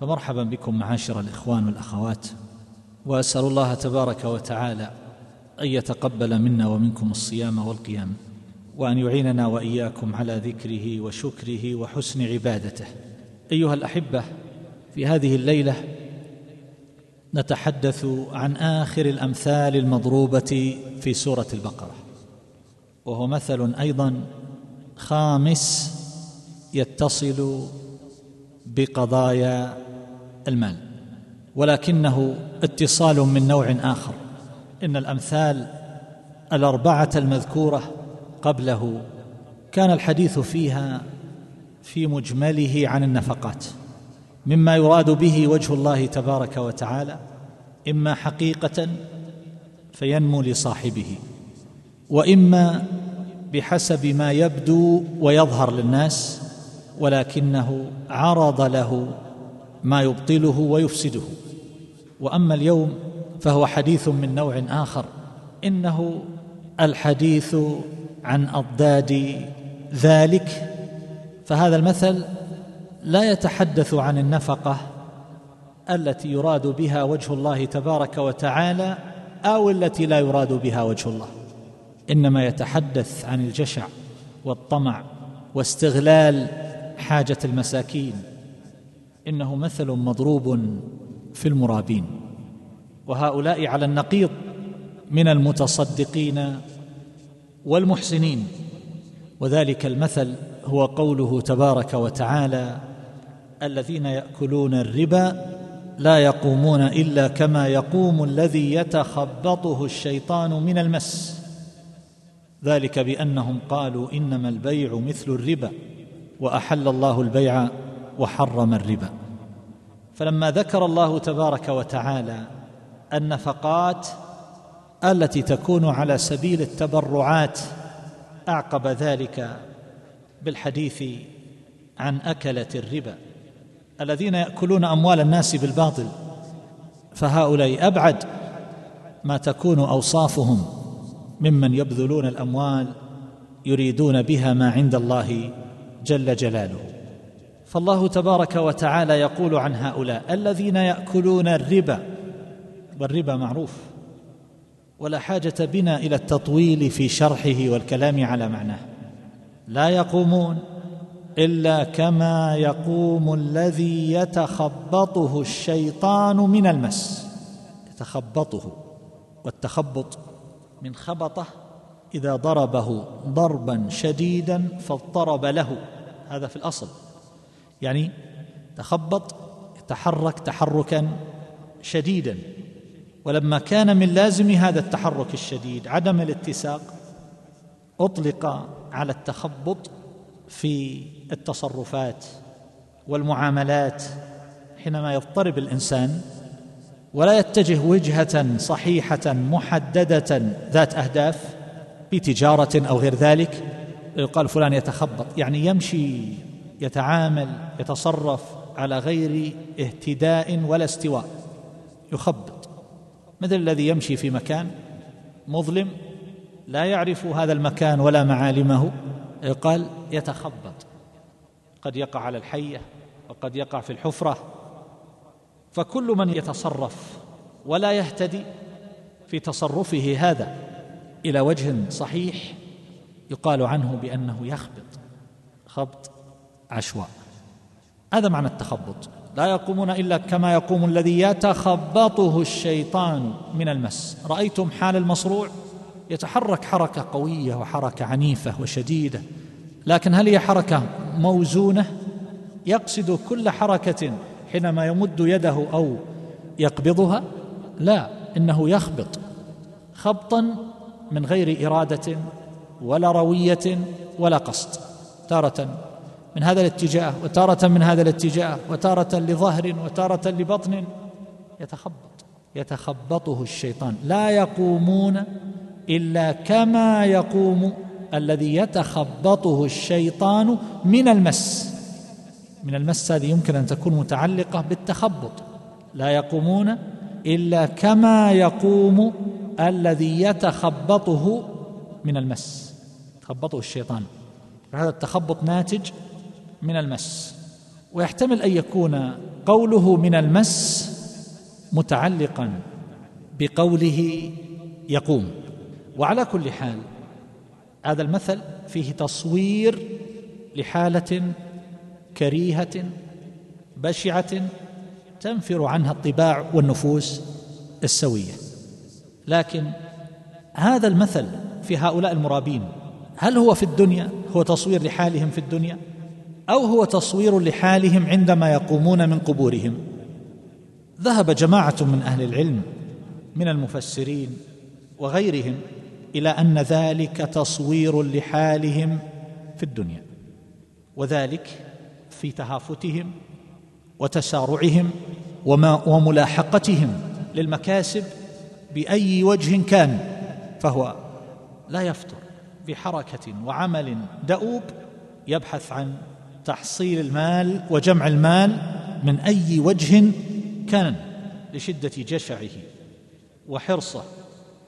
فمرحبا بكم معاشر الإخوان والأخوات، وأسأل الله تبارك وتعالى أن يتقبل منا ومنكم الصيام والقيام، وأن يعيننا وإياكم على ذكره وشكره وحسن عبادته. أيها الأحبة، في هذه الليلة نتحدث عن آخر الأمثال المضروبة في سورة البقرة، وهو مثل أيضا خامس يتصل بقضايا المال، ولكنه اتصال من نوع آخر. إن الأمثال الأربعة المذكورة قبله كان الحديث فيها في مجمله عن النفقات، مما يراد به وجه الله تبارك وتعالى، إما حقيقة فينمو لصاحبه، وإما بحسب ما يبدو ويظهر للناس، ولكنه عرض له ما يبطله ويفسده. وأما اليوم فهو حديث من نوع آخر، إنه الحديث عن أضداد ذلك. فهذا المثل لا يتحدث عن النفقة التي يراد بها وجه الله تبارك وتعالى أو التي لا يراد بها وجه الله، إنما يتحدث عن الجشع والطمع واستغلال حاجة المساكين. إنه مثل مضروب في المرابين، وهؤلاء على النقيض من المتصدقين والمحسنين. وذلك المثل هو قوله تبارك وتعالى: الذين يأكلون الربا لا يقومون إلا كما يقوم الذي يتخبطه الشيطان من المس، ذلك بأنهم قالوا إنما البيع مثل الربا وأحل الله البيع وحرم الربا. فلما ذكر الله تبارك وتعالى النفقات التي تكون على سبيل التبرعات، أعقب ذلك بالحديث عن أكلة الربا، الذين يأكلون أموال الناس بالباطل. فهؤلاء أبعد ما تكون أوصافهم ممن يبذلون الأموال يريدون بها ما عند الله جل جلاله. فالله تبارك وتعالى يقول عن هؤلاء الذين يأكلون الربا، والربا معروف، ولا حاجة بنا إلى التطويل في شرحه والكلام على معناه. لا يقومون إلا كما يقوم الذي يتخبطه الشيطان من المس، يتخبطه، والتخبط من خبطه إذا ضربه ضربا شديدا فاضطرب له، هذا في الأصل، يعني تخبط يتحرك تحركا شديدا. ولما كان من لازم هذا التحرك الشديد عدم الاتساق، أطلق على التخبط في التصرفات والمعاملات، حينما يضطرب الإنسان ولا يتجه وجهة صحيحة محددة ذات أهداف بتجارة أو غير ذلك، يقال فلان يتخبط، يعني يمشي يتعامل يتصرف على غير اهتداء ولا استواء، يخبط، مثل الذي يمشي في مكان مظلم لا يعرف هذا المكان ولا معالمه، يقال يتخبط، قد يقع على الحية وقد يقع في الحفرة. فكل من يتصرف ولا يهتدي في تصرفه هذا إلى وجه صحيح يقال عنه بأنه يخبط، خبط عشواء، هذا معنى التخبط. لا يقومون إلا كما يقوم الذي يتخبطه الشيطان من المس. رأيتم حال المصروع يتحرك حركة قوية وحركة عنيفة وشديدة، لكن هل هي حركة موزونة؟ يقصد كل حركة حينما يمد يده أو يقبضها؟ لا، إنه يخبط خبطا من غير إرادة ولا روية ولا قصد. تارة من هذا الاتجاه وتارة من هذا الاتجاه، وتارة لظهر وتارة لبطن، يتخبطه الشيطان. لا يقومون إلا كما يقوم الذي يتخبطه الشيطان من المس. من المس هذه يمكن أن تكون متعلقة بالتخبط. لا يقومون إلا كما يقوم الذي يتخبطه من المس، يتخبطه الشيطان. هذا التخبط ناتج من المس، ويحتمل أن يكون قوله من المس متعلقا بقوله يقوم. وعلى كل حال هذا المثل فيه تصوير لحالة كريهة بشعة تنفر عنها الطباع والنفوس السوية. لكن هذا المثل في هؤلاء المرابين، هل هو في الدنيا هو تصوير لحالهم في الدنيا، أو هو تصوير لحالهم عندما يقومون من قبورهم؟ ذهب جماعة من أهل العلم من المفسرين وغيرهم إلى أن ذلك تصوير لحالهم في الدنيا، وذلك في تهافتهم وتسارعهم وملاحقتهم للمكاسب بأي وجه كان، فهو لا يفطر بحركة وعمل دؤوب يبحث عن تحصيل المال وجمع المال من أي وجه كان لشدة جشعه وحرصه،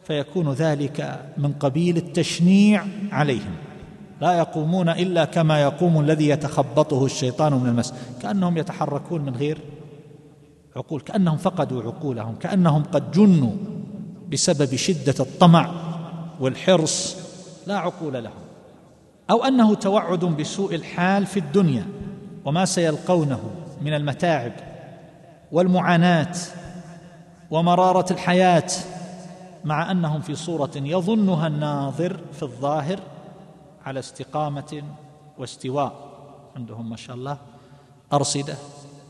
فيكون ذلك من قبيل التشنيع عليهم. لا يقومون إلا كما يقوم الذي يتخبطه الشيطان من المس، كأنهم يتحركون من غير عقول، كأنهم فقدوا عقولهم، كأنهم قد جنوا بسبب شدة الطمع والحرص، لا عقول لهم. أو أنه توعد بسوء الحال في الدنيا وما سيلقونه من المتاعب والمعاناة ومرارة الحياة، مع أنهم في صورة يظنها الناظر في الظاهر على استقامة واستواء، عندهم ما شاء الله أرصدة،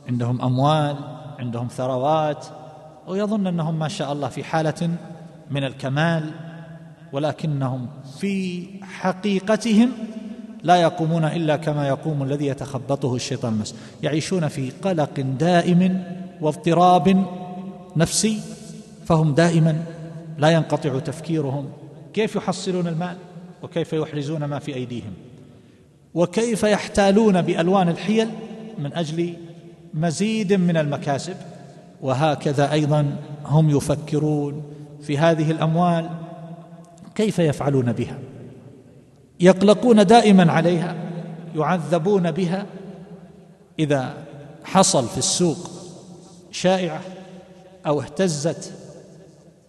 عندهم أموال، عندهم ثروات، ويظن أنهم ما شاء الله في حالة من الكمال، ولكنهم في حقيقتهم لا يقومون إلا كما يقوم الذي يتخبطه الشيطان المس. يعيشون في قلق دائم واضطراب نفسي، فهم دائما لا ينقطع تفكيرهم كيف يحصلون المال، وكيف يحرزون ما في أيديهم، وكيف يحتالون بألوان الحيل من أجل مزيد من المكاسب. وهكذا أيضا هم يفكرون في هذه الأموال كيف يفعلون بها، يقلقون دائما عليها، يعذبون بها. إذا حصل في السوق شائعة أو اهتزت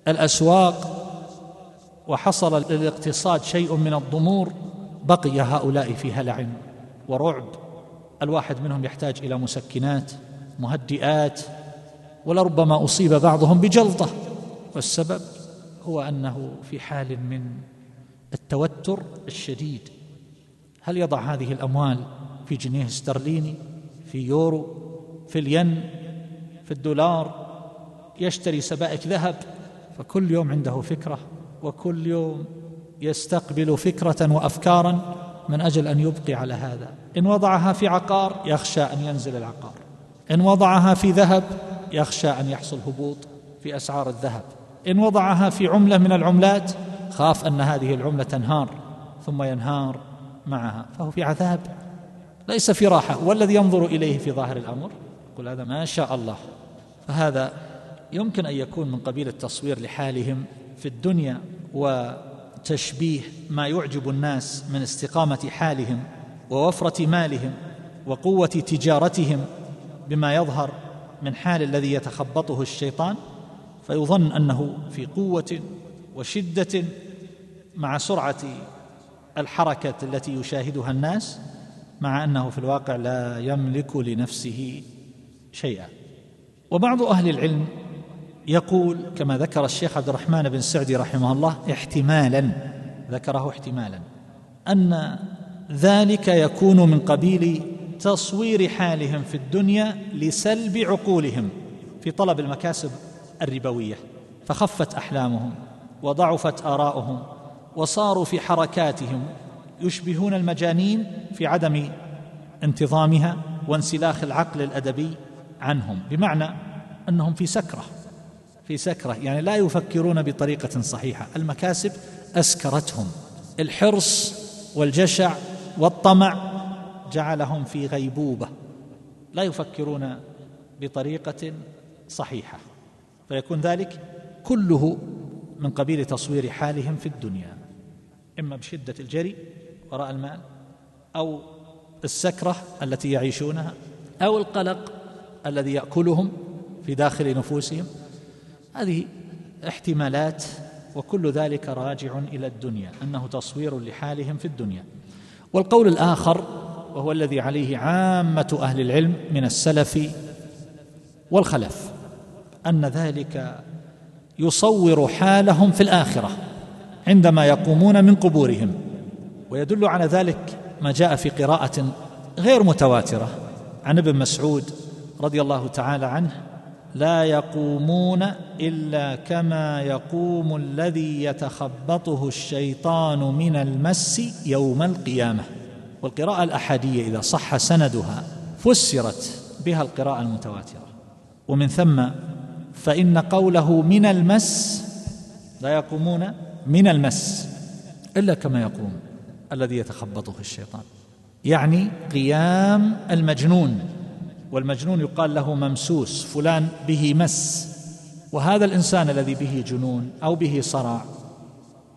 الأسواق وحصل للاقتصاد شيء من الضمور، بقي هؤلاء في هلع ورعب، الواحد منهم يحتاج إلى مسكنات مهدئات، ولربما أصيب بعضهم بجلطة، والسبب هو أنه في حال من التوتر الشديد. هل يضع هذه الأموال في جنيه استرليني، في يورو، في الين، في الدولار؟ يشتري سبائك ذهب، فكل يوم عنده فكرة، وكل يوم يستقبل فكرة وأفكارا من أجل أن يبقي على هذا. إن وضعها في عقار يخشى أن ينزل العقار، إن وضعها في ذهب يخشى أن يحصل هبوط في أسعار الذهب، إن وضعها في عملة من العملات خاف أن هذه العملة تنهار ثم ينهار معها، فهو في عذاب ليس في راحة. والذي ينظر إليه في ظاهر الأمر يقول هذا ما شاء الله. فهذا يمكن أن يكون من قبيل التصوير لحالهم في الدنيا، وتشبيه ما يعجب الناس من استقامة حالهم ووفرة مالهم وقوة تجارتهم بما يظهر من حال الذي يتخبطه الشيطان، فيظن أنه في قوة وشدة مع سرعة الحركة التي يشاهدها الناس، مع أنه في الواقع لا يملك لنفسه شيئا. وبعض أهل العلم يقول كما ذكر الشيخ عبد الرحمن بن سعدي رحمه الله احتمالا، ذكره احتمالا، أن ذلك يكون من قبيل تصوير حالهم في الدنيا لسلب عقولهم في طلب المكاسب الربوية، فخفت أحلامهم وضعفت آراؤهم وصاروا في حركاتهم يشبهون المجانين في عدم انتظامها وانسلاخ العقل الأدبي عنهم، بمعنى أنهم في سكرة يعني لا يفكرون بطريقة صحيحة. المكاسب أسكرتهم، الحرص والجشع والطمع جعلهم في غيبوبة لا يفكرون بطريقة صحيحة، فيكون ذلك كله من قبيل تصوير حالهم في الدنيا، إما بشدة الجري وراء المال، أو السكرة التي يعيشونها، أو القلق الذي يأكلهم في داخل نفوسهم. هذه احتمالات، وكل ذلك راجع إلى الدنيا، أنه تصوير لحالهم في الدنيا. والقول الآخر، وهو الذي عليه عامة أهل العلم من السلف والخلف، أن ذلك يصور حالهم في الآخرة عندما يقومون من قبورهم. ويدل على ذلك ما جاء في قراءة غير متواترة عن ابن مسعود رضي الله تعالى عنه: لا يقومون إلا كما يقوم الذي يتخبطه الشيطان من المس يوم القيامة. والقراءة الأحادية إذا صح سندها فسرت بها القراءة المتواترة، ومن ثم فإن قوله من المس، لا يقومون من المس إلا كما يقوم الذي يتخبطه الشيطان، يعني قيام المجنون. والمجنون يقال له ممسوس، فلان به مس. وهذا الإنسان الذي به جنون أو به صرع،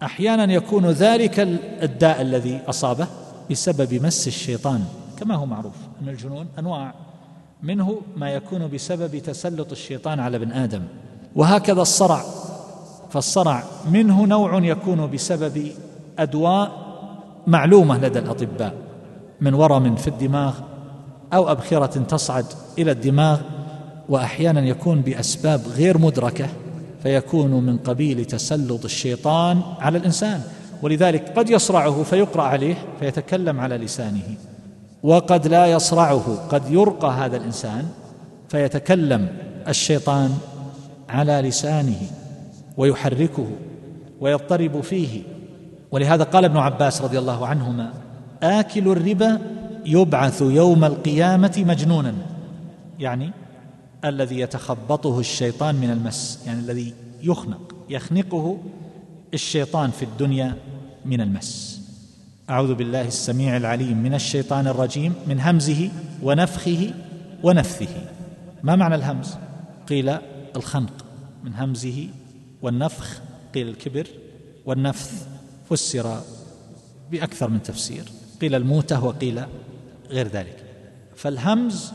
أحيانا يكون ذلك الداء الذي أصابه بسبب مس الشيطان، كما هو معروف أن الجنون أنواع، منه ما يكون بسبب تسلط الشيطان على ابن آدم، وهكذا الصرع، فالصرع منه نوع يكون بسبب أدواء معلومة لدى الأطباء من ورم في الدماغ أو أبخرة تصعد إلى الدماغ، وأحيانا يكون بأسباب غير مدركة، فيكون من قبيل تسلط الشيطان على الإنسان. ولذلك قد يصرعه فيقرأ عليه فيتكلم على لسانه، وقد لا يصرعه، قد يرقى هذا الإنسان فيتكلم الشيطان على لسانه ويحركه ويضطرب فيه. ولهذا قال ابن عباس رضي الله عنهما: آكل الربا يبعث يوم القيامة مجنونا، يعني الذي يتخبطه الشيطان من المس، يعني الذي يخنقه الشيطان في الدنيا من المس. أعوذ بالله السميع العليم من الشيطان الرجيم، من همزه ونفخه ونفثه. ما معنى الهمز؟ قيل الخنق، من همزه والنفخ قيل الكبر، والنفث فسر بأكثر من تفسير، قيل الموتة وقيل غير ذلك. فالهمز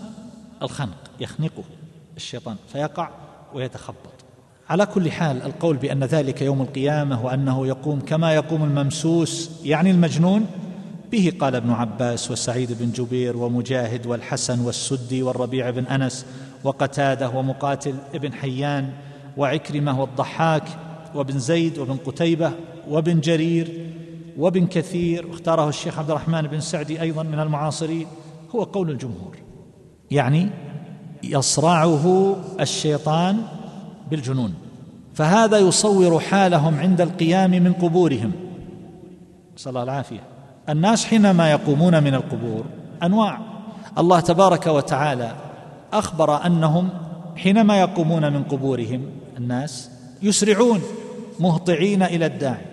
الخنق، يخنقه الشيطان فيقع ويتخبط. على كل حال، القول بأن ذلك يوم القيامة وأنه يقوم كما يقوم الممسوس يعني المجنون، به قال ابن عباس وسعيد بن جبير ومجاهد والحسن والسدي والربيع بن أنس وقتادة ومقاتل ابن حيان وعكرمة والضحاك وابن زيد وابن قتيبة وابن جرير وابن كثير، واختاره الشيخ عبد الرحمن بن سعدي أيضا من المعاصرين، هو قول الجمهور، يعني يصرعه الشيطان بالجنون. فهذا يصور حالهم عند القيام من قبورهم، صلى الله العافية. الناس حينما يقومون من القبور أنواع، الله تبارك وتعالى أخبر أنهم حينما يقومون من قبورهم الناس يسرعون مهطعين إلى الداعي،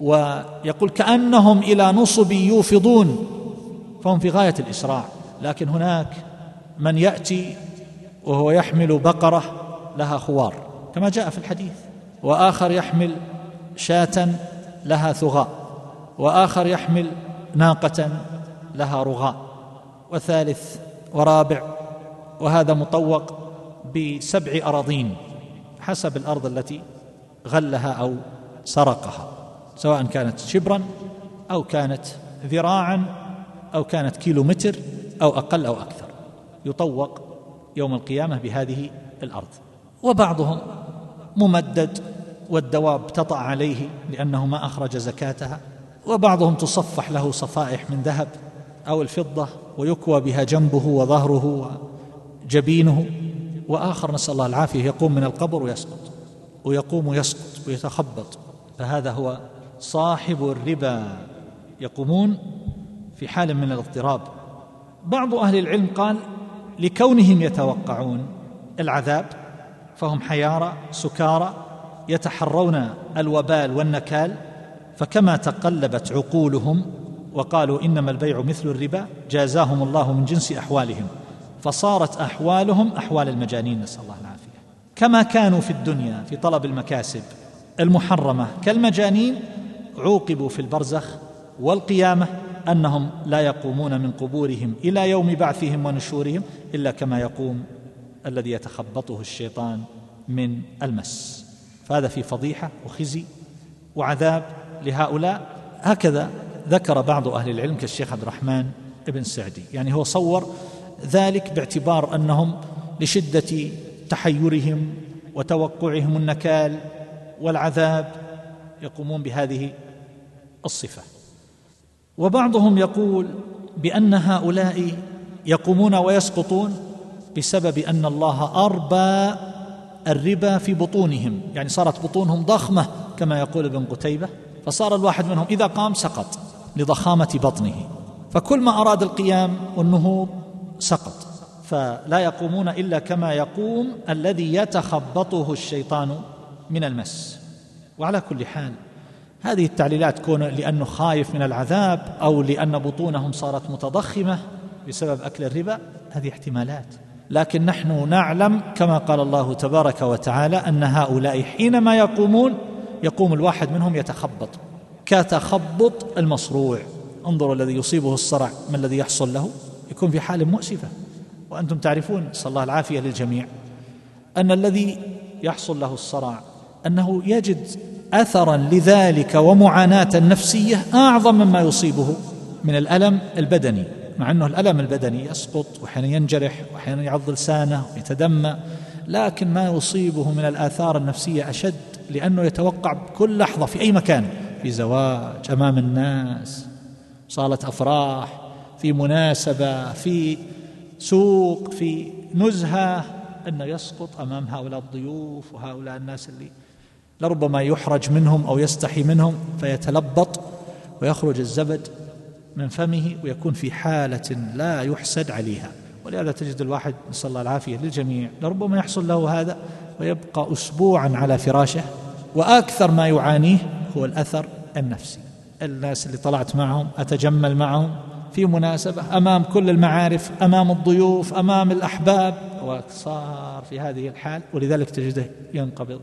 ويقول كأنهم إلى نصب يوفضون، فهم في غاية الإسراع. لكن هناك من يأتي وهو يحمل بقرة لها خوار كما جاء في الحديث، وآخر يحمل شاة لها ثغاء، وآخر يحمل ناقة لها رغاء، وثالث ورابع، وهذا مطوق ب7 أراضين حسب الأرض التي غلها أو سرقها، سواء كانت شبرا أو كانت ذراعا أو كانت كيلومتر أو أقل أو أكثر، يطوق يوم القيامة بهذه الأرض. وبعضهم ممدد والدواب تطأ عليه لأنه ما أخرج زكاتها، وبعضهم تصفح له صفائح من ذهب أو الفضة ويكوى بها جنبه وظهره وجبينه، وآخر نسأل الله العافية يقوم من القبر ويسقط، ويقوم ويسقط ويتخبط. فهذا هو صاحب الربا، يقومون في حال من الاضطراب بعض أهل العلم قال لكونهم يتوقعون العذاب فهم حيارى سكارى يتحرون الوبال والنكال، فكما تقلبت عقولهم وقالوا إنما البيع مثل الربا جازاهم الله من جنس أحوالهم، فصارت أحوالهم أحوال المجانين، نسأل الله العافية. كما كانوا في الدنيا في طلب المكاسب المحرمة كالمجانين، عوقبوا في البرزخ والقيامة أنهم لا يقومون من قبورهم إلى يوم بعثهم ونشورهم إلا كما يقوم الذي يتخبطه الشيطان من المس. فهذا في فضيحة وخزي وعذاب لهؤلاء. هكذا ذكر بعض أهل العلم كالشيخ عبد الرحمن بن سعدي، يعني هو صور ذلك باعتبار أنهم لشدة تحيرهم وتوقعهم النكال والعذاب يقومون بهذه الصفة. وبعضهم يقول بأن هؤلاء يقومون ويسقطون بسبب أن الله أربى الربا في بطونهم، يعني صارت بطونهم ضخمة كما يقول ابن قتيبة، فصار الواحد منهم إذا قام سقط لضخامة بطنه، فكل ما أراد القيام والنهوض سقط، فلا يقومون إلا كما يقوم الذي يتخبطه الشيطان من المس. وعلى كل حال هذه التعليلات كون لأنه خايف من العذاب أو لأن بطونهم صارت متضخمة بسبب أكل الربا، هذه احتمالات، لكن نحن نعلم كما قال الله تبارك وتعالى أن هؤلاء حينما يقومون يقوم الواحد منهم يتخبط كتخبط المصروع. انظروا الذي يصيبه الصرع ما الذي يحصل له، يكون في حال مؤسفة، وأنتم تعرفون صلى الله العافية للجميع أن الذي يحصل له الصرع أنه يجد أثرا لذلك ومعاناة نفسية أعظم مما يصيبه من الألم البدني، مع أنه الألم البدني يسقط وحين ينجرح وحين يعض لسانه ويتدمى، لكن ما يصيبه من الآثار النفسية أشد، لأنه يتوقع بكل لحظة في أي مكان، في زواج أمام الناس، صالة أفراح، في مناسبة، في سوق، في نزهة، أنه يسقط أمام هؤلاء الضيوف وهؤلاء الناس اللي لربما يحرج منهم أو يستحي منهم، فيتلبط ويخرج الزبد من فمه ويكون في حالة لا يحسد عليها. ولهذا تجد الواحد نسأل الله العافية للجميع لربما يحصل له هذا ويبقى أسبوعا على فراشه، وأكثر ما يعانيه هو الأثر النفسي. الناس اللي طلعت معهم، أتجمل معهم في مناسبة، أمام كل المعارف، أمام الضيوف، أمام الأحباب، وصار في هذه الحال، ولذلك تجده ينقبض،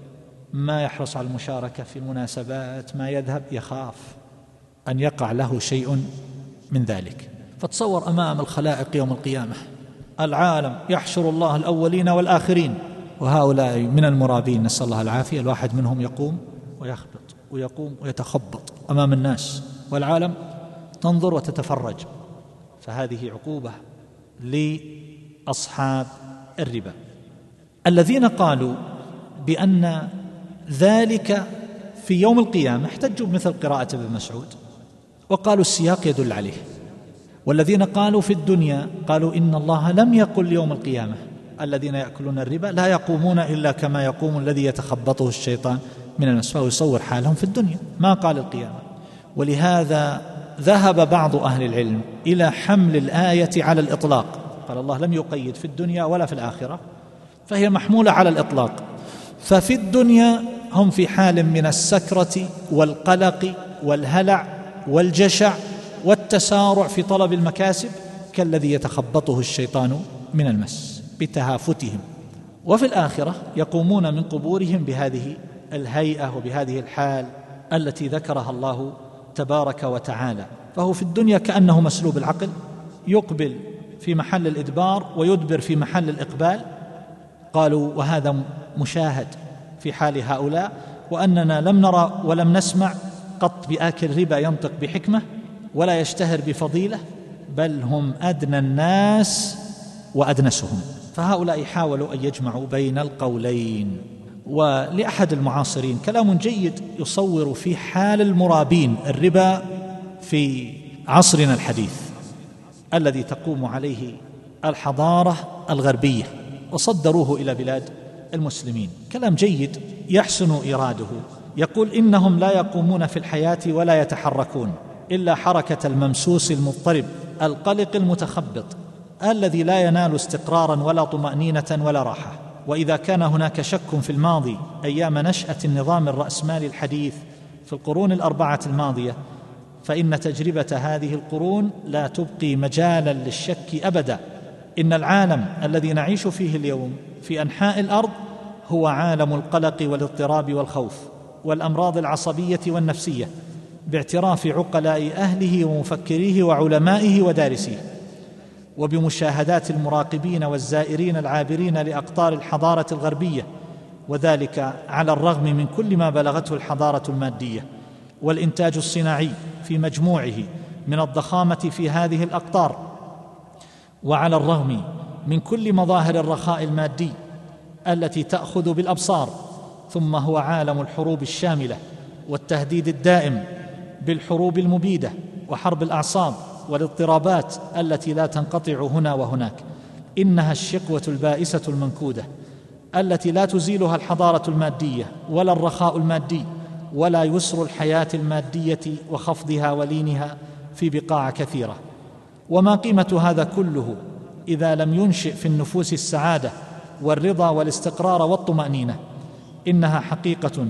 ما يحرص على المشاركة في المناسبات، ما يذهب، يخاف أن يقع له شيء من ذلك. فتصور أمام الخلائق يوم القيامة، العالم يحشر الله الأولين والآخرين، وهؤلاء من المرابين نسأل الله العافية الواحد منهم يقوم ويخبط، ويقوم ويتخبط أمام الناس، والعالم تنظر وتتفرج. فهذه عقوبة لأصحاب الربا. الذين قالوا بأن ذلك في يوم القيامة احتجوا بمثل قراءة ابن مسعود وقالوا السياق يدل عليه. والذين قالوا في الدنيا قالوا إن الله لم يقل يوم القيامة الذين يأكلون الربا لا يقومون إلا كما يقوم الذي يتخبطه الشيطان من المس، ويصور حالهم في الدنيا، ما قال القيامة. ولهذا ذهب بعض أهل العلم إلى حمل الآية على الإطلاق، قال الله لم يقيد في الدنيا ولا في الآخرة، فهي محمولة على الإطلاق. ففي الدنيا هم في حال من السكرة والقلق والهلع والجشع والتسارع في طلب المكاسب كالذي يتخبطه الشيطان من المس بتهافتهم، وفي الآخرة يقومون من قبورهم بهذه الهيئة وبهذه الحال التي ذكرها الله تبارك وتعالى. فهو في الدنيا كأنه مسلوب العقل، يقبل في محل الإدبار ويدبر في محل الإقبال. قالوا وهذا مشاهد في حال هؤلاء، وأننا لم نرى ولم نسمع قط بآكل ربا ينطق بحكمة ولا يشتهر بفضيلة، بل هم أدنى الناس وأدنسهم. فهؤلاء حاولوا أن يجمعوا بين القولين. ولأحد المعاصرين كلام جيد يصور في حال المرابين الربا في عصرنا الحديث الذي تقوم عليه الحضارة الغربية، وصدروه إلى بلاد المسلمين. كلام جيد يحسن إيراده، يقول إنهم لا يقومون في الحياة ولا يتحركون إلا حركة الممسوس المضطرب القلق المتخبط، الذي لا ينال استقرارا ولا طمأنينة ولا راحة. وإذا كان هناك شك في الماضي أيام نشأة النظام الرأسمالي الحديث في القرون الأربعة الماضية، فإن تجربة هذه القرون لا تبقي مجالا للشك أبدا. إن العالم الذي نعيش فيه اليوم في أنحاء الأرض هو عالم القلق والاضطراب والخوف والأمراض العصبية والنفسية، باعتراف عقلاء أهله ومفكريه وعلمائه ودارسيه، وبمشاهدات المراقبين والزائرين العابرين لأقطار الحضارة الغربية، وذلك على الرغم من كل ما بلغته الحضارة المادية والإنتاج الصناعي في مجموعه من الضخامة في هذه الأقطار، وعلى الرغم من كل مظاهر الرخاء المادي التي تأخذ بالأبصار. ثم هو عالم الحروب الشاملة والتهديد الدائم بالحروب المبيدة وحرب الأعصاب والاضطرابات التي لا تنقطع هنا وهناك. إنها الشقوة البائسة المنكودة التي لا تزيلها الحضارة المادية ولا الرخاء المادي ولا يسر الحياة المادية وخفضها ولينها في بقاع كثيرة. وما قيمة هذا كله إذا لم ينشئ في النفوس السعادة والرضا والاستقرار والطمأنينة؟ إنها حقيقة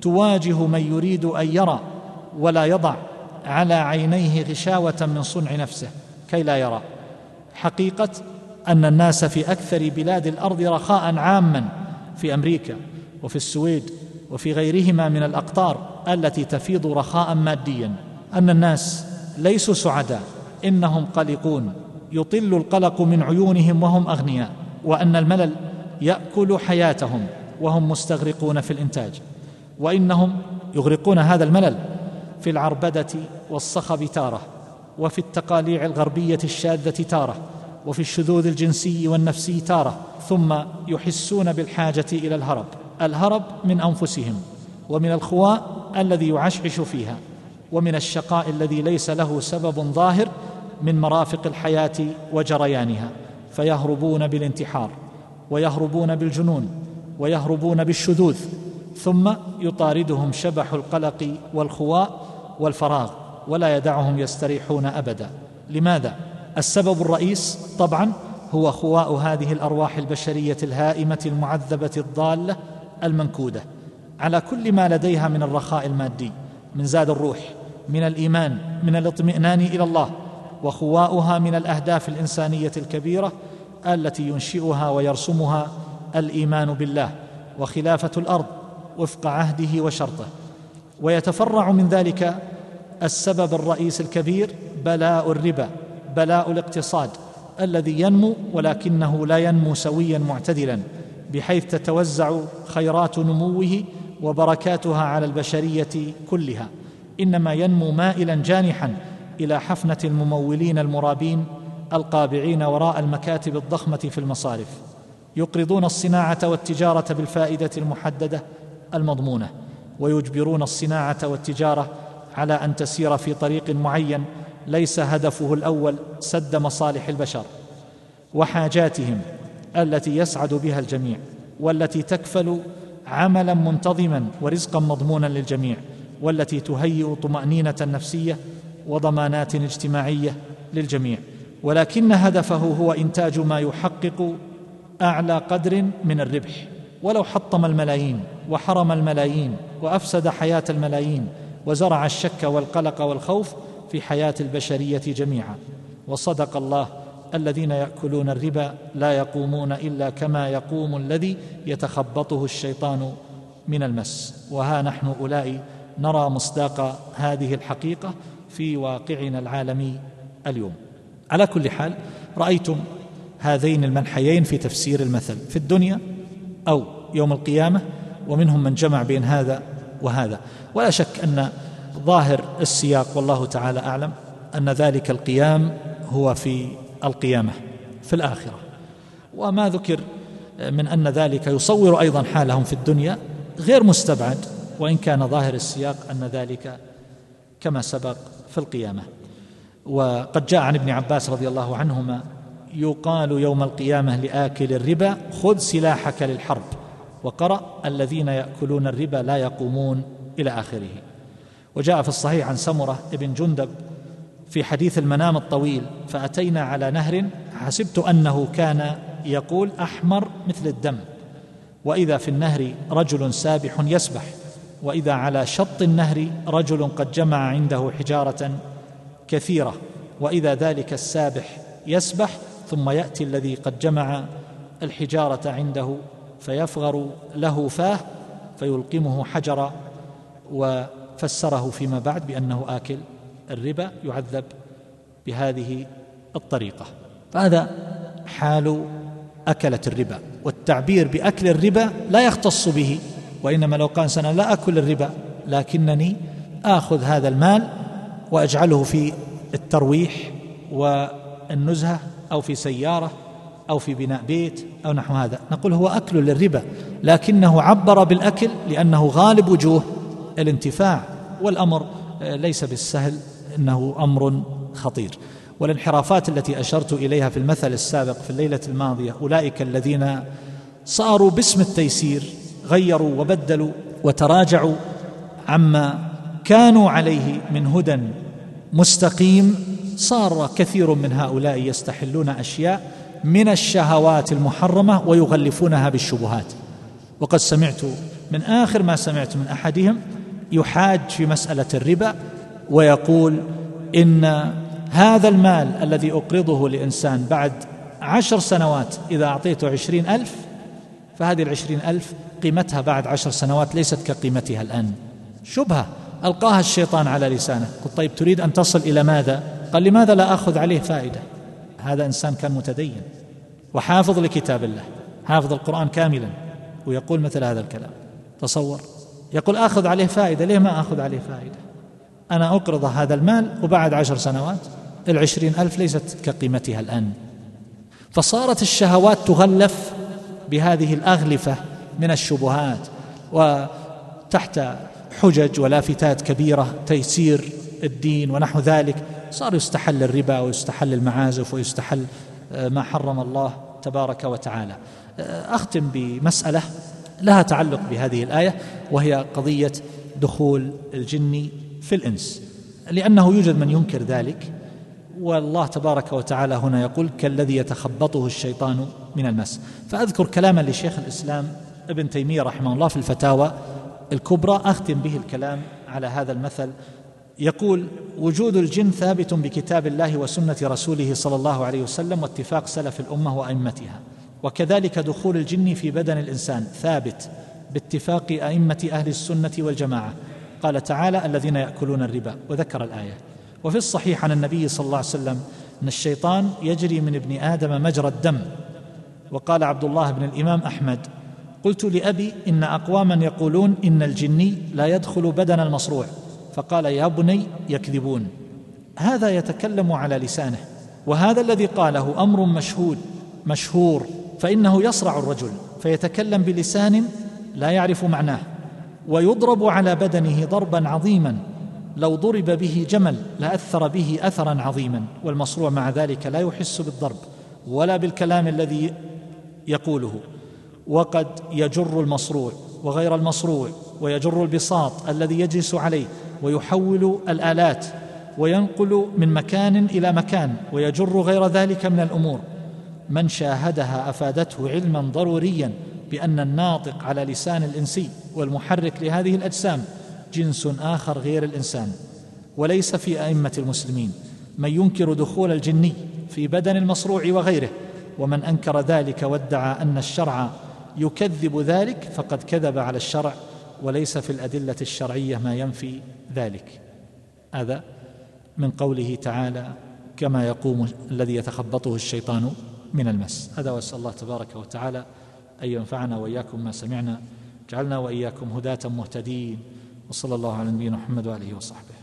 تواجه من يريد أن يرى ولا يضع على عينيه غشاوة من صنع نفسه كي لا يرى. حقيقة أن الناس في أكثر بلاد الأرض رخاء عاما، في أمريكا وفي السويد وفي غيرهما من الأقطار التي تفيض رخاء ماديا، أن الناس ليسوا سعداء، إنهم قلقون، يطل القلق من عيونهم وهم أغنياء، وأن الملل يأكل حياتهم وهم مستغرقون في الإنتاج، وإنهم يغرقون هذا الملل في العربدة والصخب تارة، وفي التقاليع الغربية الشاذة تارة، وفي الشذوذ الجنسي والنفسي تارة، ثم يحسون بالحاجة إلى الهرب من أنفسهم ومن الخواء الذي يعشعش فيها، ومن الشقاء الذي ليس له سبب ظاهر من مرافق الحياة وجريانها، فيهربون بالانتحار، ويهربون بالجنون، ويهربون بالشذوذ، ثم يطاردهم شبح القلق والخواء والفراغ ولا يدعهم يستريحون أبدا. لماذا؟ السبب الرئيس طبعا هو خواء هذه الأرواح البشرية الهائمة المعذبة الضالة المنكودة على كل ما لديها من الرخاء المادي، من زاد الروح، من الإيمان، من الاطمئنان إلى الله، وخواؤها من الأهداف الإنسانية الكبيرة التي ينشئها ويرسمها الإيمان بالله وخلافة الأرض وفق عهده وشرطه. ويتفرع من ذلك السبب الرئيس الكبير بلاء الربا، بلاء الاقتصاد الذي ينمو ولكنه لا ينمو سويا معتدلا، بحيث تتوزع خيرات نموه وبركاتها على البشرية كلها، إنما ينمو مائلا جانحا إلى حفنة الممولين المرابين القابعين وراء المكاتب الضخمة في المصارف، يقرضون الصناعة والتجارة بالفائدة المحددة المضمونة، ويجبرون الصناعة والتجارة على أن تسير في طريق معين ليس هدفه الأول سد مصالح البشر وحاجاتهم التي يسعد بها الجميع، والتي تكفل عملا منتظما ورزقا مضمونا للجميع، والتي تهيئ طمأنينة نفسية وضمانات اجتماعية للجميع، ولكن هدفه هو إنتاج ما يحقق أعلى قدر من الربح، ولو حطم الملايين وحرم الملايين وأفسد حياة الملايين وزرع الشك والقلق والخوف في حياة البشرية جميعا. وصدق الله: الذين يأكلون الربا لا يقومون إلا كما يقوم الذي يتخبطه الشيطان من المس. وها نحن أولئك نرى مصداق هذه الحقيقة في واقعنا العالمي اليوم. على كل حال، رأيتم هذين المنحيين في تفسير المثل في الدنيا أو يوم القيامة، ومنهم من جمع بين هذا وهذا، ولا شك أن ظاهر السياق والله تعالى أعلم أن ذلك القيام هو في القيامة في الآخرة. وما ذكر من أن ذلك يصور أيضا حالهم في الدنيا غير مستبعد، وإن كان ظاهر السياق أن ذلك كما سبق في القيامة. وقد جاء عن ابن عباس رضي الله عنهما: يقال يوم القيامة لآكل الربا: خذ سلاحك للحرب، وقرأ: الذين يأكلون الربا لا يقومون إلى آخره. وجاء في الصحيح عن سمرة بن جندب في حديث المنام الطويل: فأتينا على نهر حسبت أنه كان يقول أحمر مثل الدم، وإذا في النهر رجل سابح يسبح، وإذا على شط النهر رجل قد جمع عنده حجارة كثيرة، وإذا ذلك السابح يسبح ثم يأتي الذي قد جمع الحجارة عنده فيفغر له فاه فيلقمه حجرا. وفسره فيما بعد بأنه آكل الربا يعذب بهذه الطريقة. فهذا حال أكلة الربا. والتعبير بأكل الربا لا يختص به، وإنما لو قال سنة لا أكل الربا لكنني آخذ هذا المال وأجعله في الترويح والنزهة أو في سيارة أو في بناء بيت أو نحو هذا، نقول هو أكل للربا، لكنه عبر بالأكل لأنه غالب وجوه الانتفاع، والأمر ليس بالسهل، إنه أمر خطير. والانحرافات التي أشرت إليها في المثل السابق في الليلة الماضية، أولئك الذين صاروا باسم التيسير غيروا وبدلوا وتراجعوا عما كانوا عليه من هدى مستقيم، صار كثير من هؤلاء يستحلون أشياء من الشهوات المحرمة ويغلفونها بالشبهات. وقد سمعت من آخر ما سمعت من أحدهم يحاج في مسألة الربا ويقول إن هذا المال الذي أقرضه لإنسان بعد 10 سنوات إذا أعطيته 20,000 فهذه 20,000 قيمتها بعد 10 سنوات ليست كقيمتها الآن. شبهة ألقاها الشيطان على لسانه. قلت طيب تريد أن تصل إلى ماذا؟ قال لماذا لا أخذ عليه فائدة؟ هذا إنسان كان متدين وحافظ لكتاب الله، حافظ القرآن كاملا، ويقول مثل هذا الكلام. تصور، يقول أخذ عليه فائدة، ليه ما أخذ عليه فائدة؟ أنا أقرض هذا المال وبعد 10 سنوات 20,000 ليست كقيمتها الآن. فصارت الشهوات تغلف بهذه الأغلفة من الشبهات، وتحت حجج ولافتات كبيرة، تيسير الدين ونحو ذلك، صار يستحل الربا ويستحل المعازف ويستحل ما حرم الله تبارك وتعالى. أختم بمسألة لها تعلق بهذه الآية، وهي قضية دخول الجن في الإنس، لأنه يوجد من ينكر ذلك. والله تبارك وتعالى هنا يقول كالذي يتخبطه الشيطان من المس. فأذكر كلاما لشيخ الإسلام ابن تيمية رحمه الله في الفتاوى الكبرى، أختم به الكلام على هذا المثل. يقول: وجود الجن ثابت بكتاب الله وسنة رسوله صلى الله عليه وسلم واتفاق سلف الأمة وأئمتها، وكذلك دخول الجن في بدن الإنسان ثابت باتفاق أئمة أهل السنة والجماعة. قال تعالى: الذين يأكلون الربا، وذكر الآية. وفي الصحيح عن النبي صلى الله عليه وسلم أن الشيطان يجري من ابن آدم مجرى الدم. وقال عبد الله بن الإمام أحمد: قلت لأبي إن أقواما يقولون إن الجني لا يدخل بدن المصروع، فقال: يا بني يكذبون. هذا يتكلم على لسانه، وهذا الذي قاله أمر مشهور، فإنه يصرع الرجل فيتكلم بلسان لا يعرف معناه، ويضرب على بدنه ضربا عظيما، لو ضرب به جمل لأثر به أثرا عظيما، والمصروع مع ذلك لا يحس بالضرب ولا بالكلام الذي يقوله. وقد يجر المصروع وغير المصروع، ويجر البساط الذي يجلس عليه، ويحول الآلات، وينقل من مكان إلى مكان، ويجر غير ذلك من الأمور. من شاهدها أفادته علما ضروريا بأن الناطق على لسان الإنسي والمحرك لهذه الأجسام جنس آخر غير الإنسان، وليس في أئمة المسلمين من ينكر دخول الجني في بدن المصروع وغيره. ومن أنكر ذلك وادعى أن الشرع يكذب ذلك فقد كذب على الشرع، وليس في الأدلة الشرعية ما ينفي ذلك. هذا من قوله تعالى كما يقوم الذي يتخبطه الشيطان من المس. هذا، وأسأل الله تبارك وتعالى أن ينفعنا وإياكم ما سمعنا، جعلنا وإياكم هداة مهتدين، وصلى الله على نبينا محمد وآله وصحبه.